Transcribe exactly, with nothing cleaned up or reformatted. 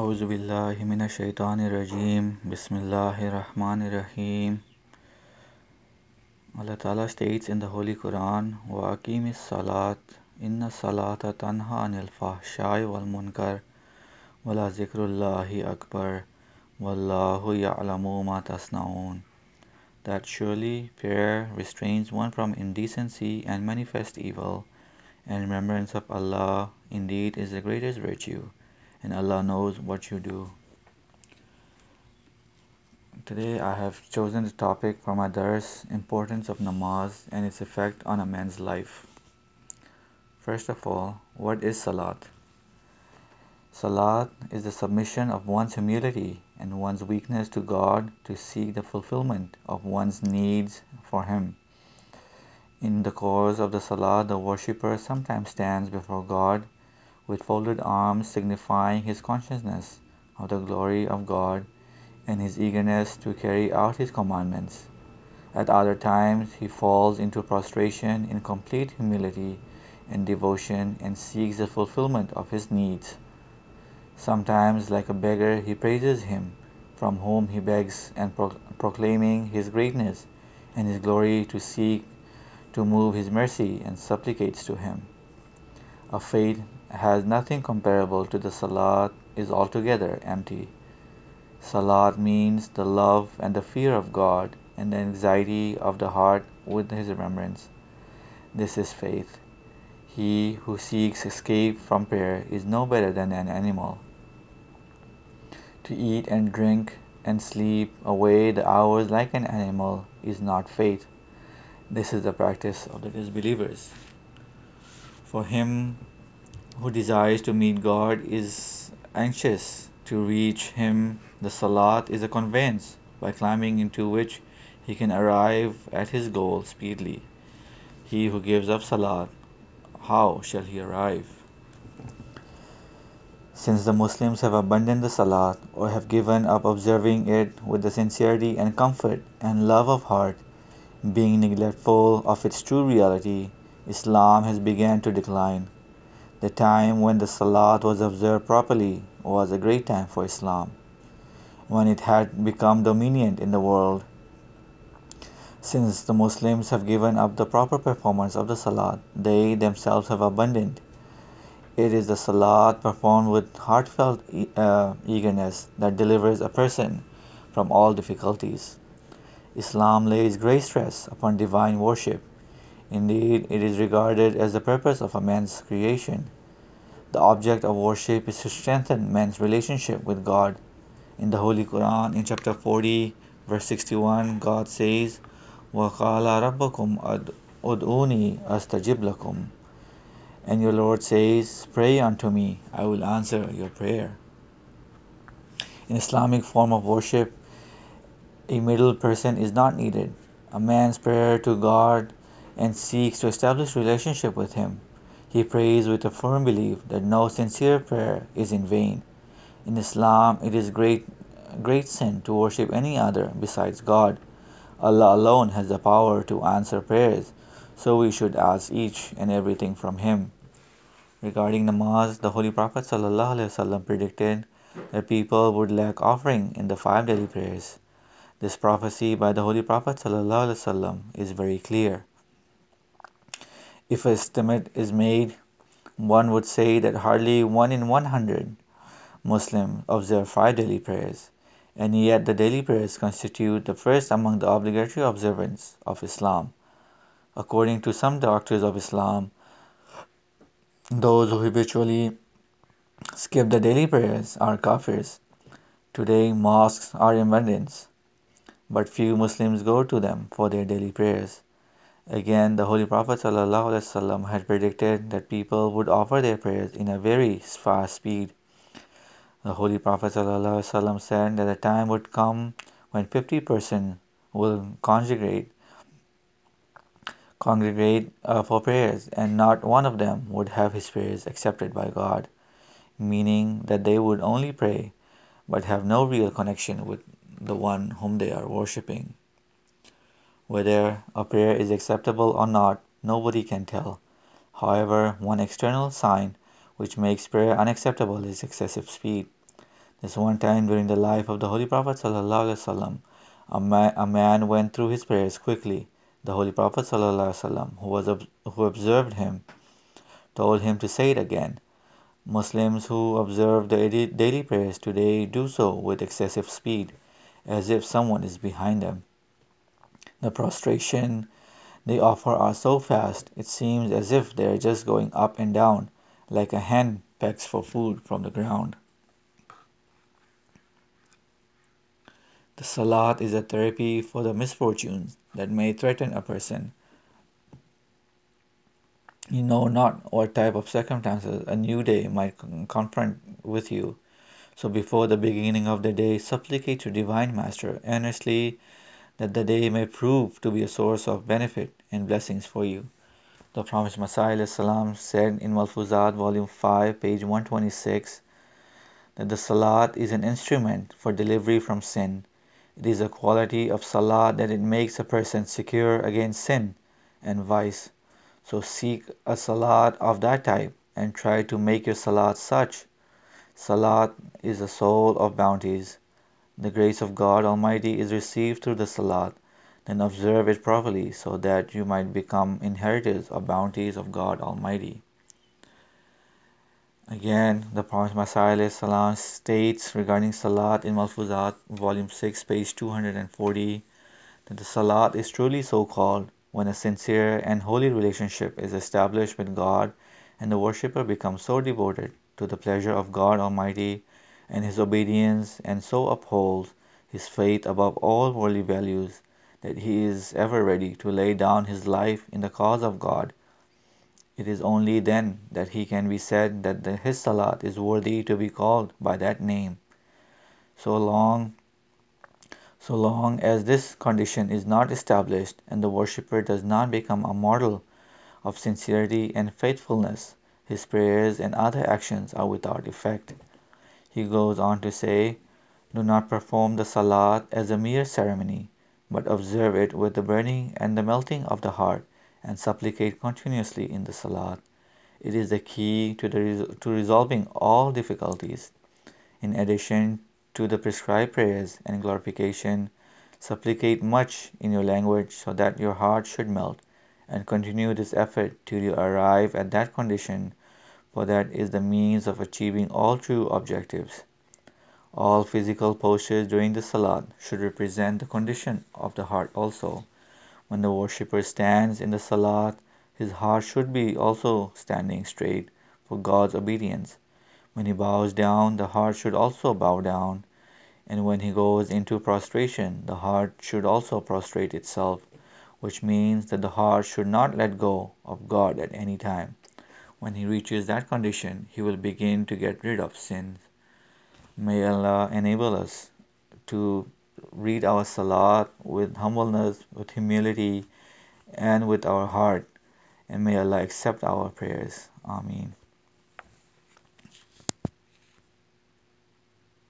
Awzubillahi minash shaytani rajim. Bismillahi rahmani rahim. Allah Ta'ala states in the Holy Quran, Wa akim is salat, inna salata tanha nilfa Shay wal munkar, wala zikrullahi akbar, wallahu ya'lamu ma tasna'oon. That surely prayer restrains one from indecency and manifest evil, and remembrance of Allah indeed is the greatest virtue, and Allah knows what you do. Today I have chosen the topic for my dars, importance of namaz and its effect on a man's life. First of all, what is salat? Salat is the submission of one's humility and one's weakness to God to seek the fulfillment of one's needs for Him. In the course of the salat, the worshipper sometimes stands before God with folded arms, signifying his consciousness of the glory of God and his eagerness to carry out His commandments. At other times, he falls into prostration in complete humility and devotion and seeks the fulfillment of his needs. Sometimes, like a beggar, he praises Him from whom he begs, and pro- proclaiming His greatness and His glory to seek to move His mercy, and supplicates to Him. A faith has nothing comparable to the salat, is altogether empty. Salat means the love and the fear of God and the anxiety of the heart with His remembrance. This is faith. He who seeks escape from prayer is no better than an animal. To eat and drink and sleep away the hours like an animal is not faith. This is the practice of the disbelievers. For him who desires to meet God is anxious to reach Him, the salat is a conveyance by climbing into which he can arrive at his goal speedily. He who gives up salat, how shall he arrive? Since the Muslims have abandoned the salat or have given up observing it with the sincerity and comfort and love of heart, being neglectful of its true reality, Islam has begun to decline. The time when the salat was observed properly was a great time for Islam, when it had become dominant in the world. Since the Muslims have given up the proper performance of the salat, they themselves have abandoned. It is the salat performed with heartfelt e- uh, eagerness that delivers a person from all difficulties. Islam lays great stress upon divine worship. Indeed, it is regarded as the purpose of a man's creation. The object of worship is to strengthen man's relationship with God. In the Holy Quran, in chapter forty, verse sixty-one, God says, Wa qala rabbukum ad'uni astajib lakum. And your Lord says, pray unto me, I will answer your prayer. In Islamic form of worship, a middle person is not needed. A man's prayer to God and seeks to establish relationship with Him. He prays with a firm belief that no sincere prayer is in vain. In Islam, it is great, great sin to worship any other besides God. Allah alone has the power to answer prayers, so we should ask each and everything from Him. Regarding namaz, the Holy Prophet sallallahu alaihi wasallam predicted that people would lack offering in the five daily prayers. This prophecy by the Holy Prophet sallallahu alaihi wasallam is very clear. If an estimate is made, one would say that hardly one in one hundred Muslims observe five daily prayers, and yet the daily prayers constitute the first among the obligatory observance of Islam. According to some doctors of Islam, those who habitually skip the daily prayers are kafirs. Today, mosques are in abundance, but few Muslims go to them for their daily prayers. Again, the Holy Prophet ﷺ had predicted that people would offer their prayers in a very fast speed. The Holy Prophet ﷺ said that the time would come when fifty percent will congregate, congregate uh, for prayers, and not one of them would have his prayers accepted by God, meaning that they would only pray but have no real connection with the one whom they are worshipping. Whether a prayer is acceptable or not, nobody can tell. However, one external sign which makes prayer unacceptable is excessive speed. This one time during the life of the Holy Prophet sallallahu alaihi wasallam, a man, a man went through his prayers quickly. The Holy Prophet sallallahu alaihi wasallam, who was ob- who observed him, told him to say it again. Muslims who observe the daily prayers today do so with excessive speed, as if someone is behind them. The prostration they offer are so fast, it seems as if they are just going up and down, like a hen pecks for food from the ground. The Salat is a therapy for the misfortunes that may threaten a person. You know not what type of circumstances a new day might confront with you. So before the beginning of the day, supplicate to Divine Master earnestly that the day may prove to be a source of benefit and blessings for you. The Promised Messiah said in Malfuzat, Volume five, page one twenty-six, that the Salat is an instrument for delivery from sin. It is a quality of Salat that it makes a person secure against sin and vice. So seek a Salat of that type and try to make your Salat such. Salat is the soul of bounties. The grace of God Almighty is received through the Salat. Then observe it properly so that you might become inheritors of bounties of God Almighty. Again, the Promised Messiah states regarding Salat in Malfuzat, Volume six, page two hundred forty, that the Salat is truly so called when a sincere and holy relationship is established with God and the worshipper becomes so devoted to the pleasure of God Almighty and His obedience, and so upholds his faith above all worldly values, that he is ever ready to lay down his life in the cause of God. It is only then that he can be said that the, his Salat is worthy to be called by that name. So long, so long as this condition is not established and the worshipper does not become a model of sincerity and faithfulness, his prayers and other actions are without effect. He goes on to say, do not perform the Salat as a mere ceremony, but observe it with the burning and the melting of the heart, and supplicate continuously in the Salat. It is the key to, the, to resolving all difficulties. In addition to the prescribed prayers and glorification, supplicate much in your language so that your heart should melt, and continue this effort till you arrive at that condition, for that is the means of achieving all true objectives. All physical postures during the Salat should represent the condition of the heart also. When the worshipper stands in the Salat, his heart should be also standing straight for God's obedience. When he bows down, the heart should also bow down. And when he goes into prostration, the heart should also prostrate itself, which means that the heart should not let go of God at any time. When he reaches that condition, he will begin to get rid of sins. May Allah enable us to read our Salat with humbleness, with humility, and with our heart. And may Allah accept our prayers. Ameen.